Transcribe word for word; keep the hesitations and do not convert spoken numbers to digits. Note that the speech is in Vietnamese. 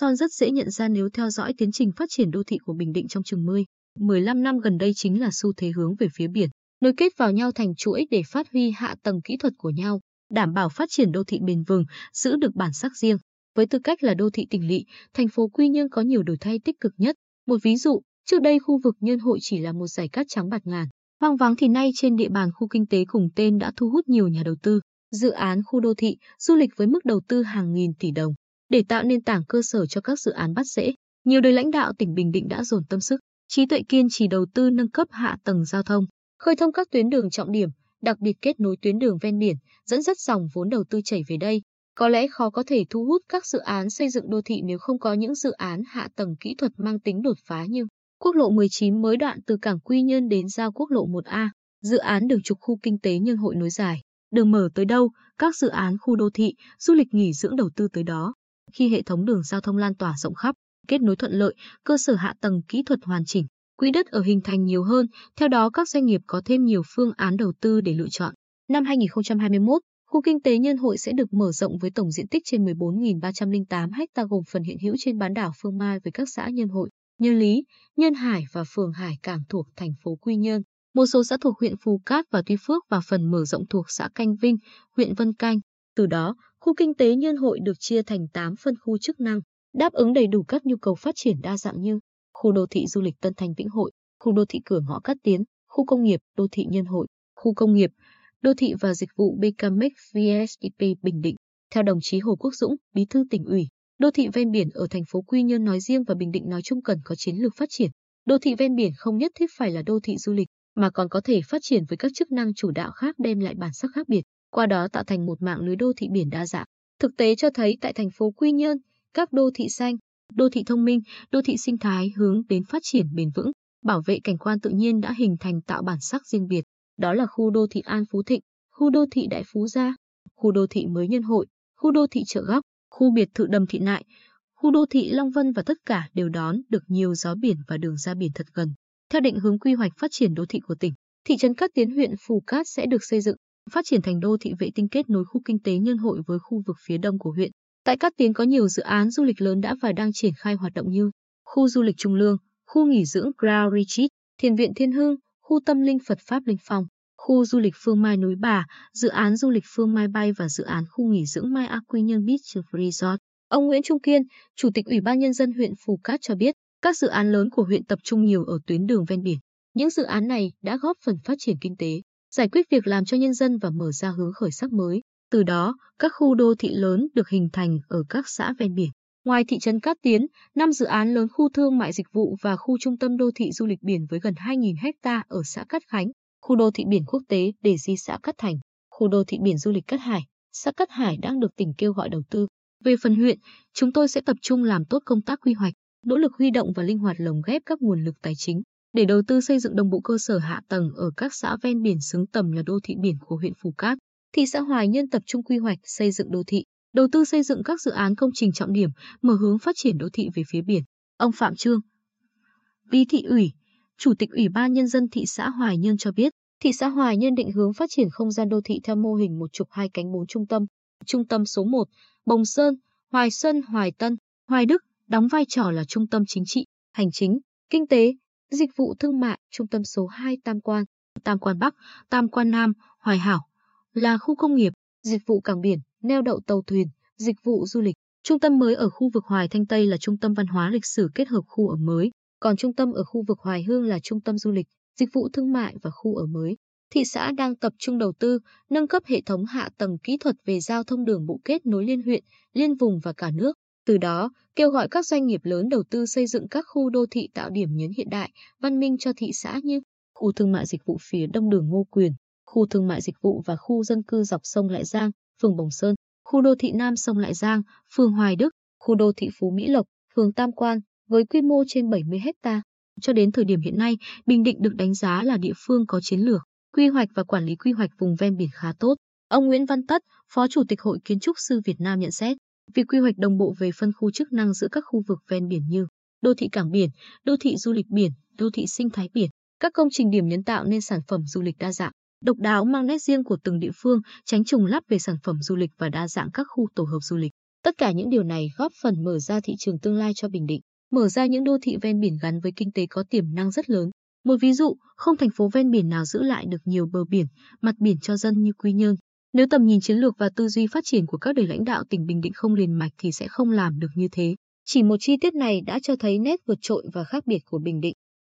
son rất dễ nhận ra nếu theo dõi tiến trình phát triển đô thị của Bình Định trong chừng mười, mười lăm năm gần đây chính là xu thế hướng về phía biển, nối kết vào nhau thành chuỗi để phát huy hạ tầng kỹ thuật của nhau, đảm bảo phát triển đô thị bền vững, giữ được bản sắc riêng. Với tư cách là đô thị tỉnh lỵ, thành phố Quy Nhơn có nhiều đổi thay tích cực nhất. Một ví dụ, trước đây khu vực Nhân Hội chỉ là một dải cát trắng bạt ngàn, hoang vắng thì nay trên địa bàn khu kinh tế cùng tên đã thu hút nhiều nhà đầu tư, dự án khu đô thị, du lịch với mức đầu tư hàng nghìn tỷ đồng. Để tạo nền tảng cơ sở cho các dự án bắt rễ, nhiều đời lãnh đạo tỉnh Bình Định đã dồn tâm sức, trí tuệ kiên trì đầu tư nâng cấp hạ tầng giao thông, khơi thông các tuyến đường trọng điểm, đặc biệt kết nối tuyến đường ven biển, dẫn dắt dòng vốn đầu tư chảy về đây. Có lẽ khó có thể thu hút các dự án xây dựng đô thị nếu không có những dự án hạ tầng kỹ thuật mang tính đột phá như Quốc lộ mười chín mới đoạn từ cảng Quy Nhơn đến giao Quốc lộ một A, dự án đường trục khu kinh tế Nhân Hội nối dài, đường mở tới đâu, các dự án khu đô thị, du lịch nghỉ dưỡng đầu tư tới đó. Khi hệ thống đường giao thông lan tỏa rộng khắp, kết nối thuận lợi, cơ sở hạ tầng kỹ thuật hoàn chỉnh, quỹ đất ở hình thành nhiều hơn, theo đó các doanh nghiệp có thêm nhiều phương án đầu tư để lựa chọn. Năm hai nghìn không trăm hai mươi mốt, khu kinh tế Nhân Hội sẽ được mở rộng với tổng diện tích trên mười bốn nghìn ba trăm lẻ tám ha gồm phần hiện hữu trên bán đảo Phương Mai với các xã Nhân Hội, Nhân Lý, Nhân Hải và phường Hải Cảng thuộc thành phố Quy Nhơn, một số xã thuộc huyện Phù Cát và Tuy Phước và phần mở rộng thuộc xã Canh Vinh, huyện Vân Canh. Từ đó, khu kinh tế Nhân Hội được chia thành tám phân khu chức năng, đáp ứng đầy đủ các nhu cầu phát triển đa dạng như khu đô thị du lịch Tân Thành Vĩnh Hội, khu đô thị cửa ngõ Cát Tiến, khu công nghiệp đô thị Nhân Hội, khu công nghiệp, đô thị và dịch vụ Becamex vê ét i pê Bình Định. Theo đồng chí Hồ Quốc Dũng, Bí thư tỉnh ủy, đô thị ven biển ở thành phố Quy Nhơn nói riêng và Bình Định nói chung cần có chiến lược phát triển. Đô thị ven biển không nhất thiết phải là đô thị du lịch, mà còn có thể phát triển với các chức năng chủ đạo khác đem lại bản sắc khác biệt, qua đó tạo thành một mạng lưới đô thị biển đa dạng. Thực tế cho thấy tại thành phố Quy Nhơn, các đô thị xanh, đô thị thông minh, đô thị sinh thái hướng đến phát triển bền vững, bảo vệ cảnh quan tự nhiên đã hình thành tạo bản sắc riêng biệt. Đó là khu đô thị An Phú Thịnh, khu đô thị Đại Phú Gia, khu đô thị mới Nhân Hội, khu đô thị Chợ Góc, khu biệt thự Đầm Thị Nại, khu đô thị Long Vân và tất cả đều đón được nhiều gió biển và đường ra biển thật gần. Theo định hướng quy hoạch phát triển đô thị của tỉnh, thị trấn Cát Tiến huyện Phù Cát sẽ được xây dựng, phát triển thành đô thị vệ tinh kết nối khu kinh tế Nhân Hội với khu vực phía đông của huyện. Tại Cát Tiến có nhiều dự án du lịch lớn đã và đang triển khai hoạt động như khu du lịch Trung Lương, khu nghỉ dưỡng Grand Rich, Thiền viện Thiên Hương, khu tâm linh Phật pháp Linh Phong, khu du lịch Phương Mai núi Bà, dự án du lịch Phương Mai Bay và dự án khu nghỉ dưỡng Mai Aquinian Beach Resort. Ông Nguyễn Trung Kiên, Chủ tịch Ủy ban Nhân dân huyện Phù Cát cho biết, các dự án lớn của huyện tập trung nhiều ở tuyến đường ven biển. Những dự án này đã góp phần phát triển kinh tế, giải quyết việc làm cho nhân dân và mở ra hướng khởi sắc mới. Từ đó, các khu đô thị lớn được hình thành ở các xã ven biển. Ngoài thị trấn Cát Tiến, năm dự án lớn khu thương mại dịch vụ và khu trung tâm đô thị du lịch biển với gần hai nghìn ha ở xã Cát Khánh, khu đô thị biển quốc tế để di xã Cát Thành, khu đô thị biển du lịch Cát Hải, xã Cát Hải đang được tỉnh kêu gọi đầu tư. Về phần huyện, chúng tôi sẽ tập trung làm tốt công tác quy hoạch, nỗ lực huy động và linh hoạt lồng ghép các nguồn lực tài chính để đầu tư xây dựng đồng bộ cơ sở hạ tầng ở các xã ven biển xứng tầm là đô thị biển của huyện Phù Cát. Thị xã Hoài Nhân tập trung quy hoạch xây dựng đô thị, đầu tư xây dựng các dự án công trình trọng điểm, mở hướng phát triển đô thị về phía biển. Ông Phạm Trương, Bí thị ủy, Chủ tịch Ủy ban Nhân dân thị xã Hoài Nhân cho biết, thị xã Hoài Nhân định hướng phát triển không gian đô thị theo mô hình một trục hai cánh bốn trung tâm. Trung tâm số một, Bồng Sơn, Hoài Sơn, Hoài Tân, Hoài Đức, đóng vai trò là trung tâm chính trị, hành chính, kinh tế, dịch vụ thương mại. Trung tâm số hai, Tam Quan, Tam Quan Bắc, Tam Quan Nam, Hoài Hảo, là khu công nghiệp, dịch vụ cảng biển, neo đậu tàu thuyền, dịch vụ du lịch. Trung tâm mới ở khu vực Hoài Thanh Tây là trung tâm văn hóa lịch sử kết hợp khu ở mới, còn trung tâm ở khu vực Hoài Hương là trung tâm du lịch, dịch vụ thương mại và khu ở mới. Thị xã đang tập trung đầu tư, nâng cấp hệ thống hạ tầng kỹ thuật về giao thông đường bộ kết nối liên huyện, liên vùng và cả nước. Từ đó, kêu gọi các doanh nghiệp lớn đầu tư xây dựng các khu đô thị tạo điểm nhấn hiện đại, văn minh cho thị xã như khu thương mại dịch vụ phía đông đường Ngô Quyền, khu thương mại dịch vụ và khu dân cư dọc sông Lại Giang, phường Bồng Sơn, khu đô thị Nam sông Lại Giang, phường Hoài Đức, khu đô thị Phú Mỹ Lộc, phường Tam Quan, với quy mô trên bảy mươi ha. Cho đến thời điểm hiện nay, Bình Định được đánh giá là địa phương có chiến lược, quy hoạch và quản lý quy hoạch vùng ven biển khá tốt. Ông Nguyễn Văn Tất, Phó Chủ tịch Hội Kiến trúc sư Việt Nam nhận xét, việc quy hoạch đồng bộ về phân khu chức năng giữa các khu vực ven biển như đô thị cảng biển, đô thị du lịch biển, đô thị sinh thái biển, các công trình điểm nhấn tạo nên sản phẩm du lịch đa dạng, độc đáo mang nét riêng của từng địa phương, tránh trùng lắp về sản phẩm du lịch và đa dạng các khu tổ hợp du lịch. Tất cả những điều này góp phần mở ra thị trường tương lai cho Bình Định, mở ra những đô thị ven biển gắn với kinh tế có tiềm năng rất lớn. Một ví dụ, không thành phố ven biển nào giữ lại được nhiều bờ biển, mặt biển cho dân như Quy Nhơn. Nếu tầm nhìn chiến lược và tư duy phát triển của các đời lãnh đạo tỉnh Bình Định không liền mạch thì sẽ không làm được như thế. Chỉ một chi tiết này đã cho thấy nét vượt trội và khác biệt của Bình Định.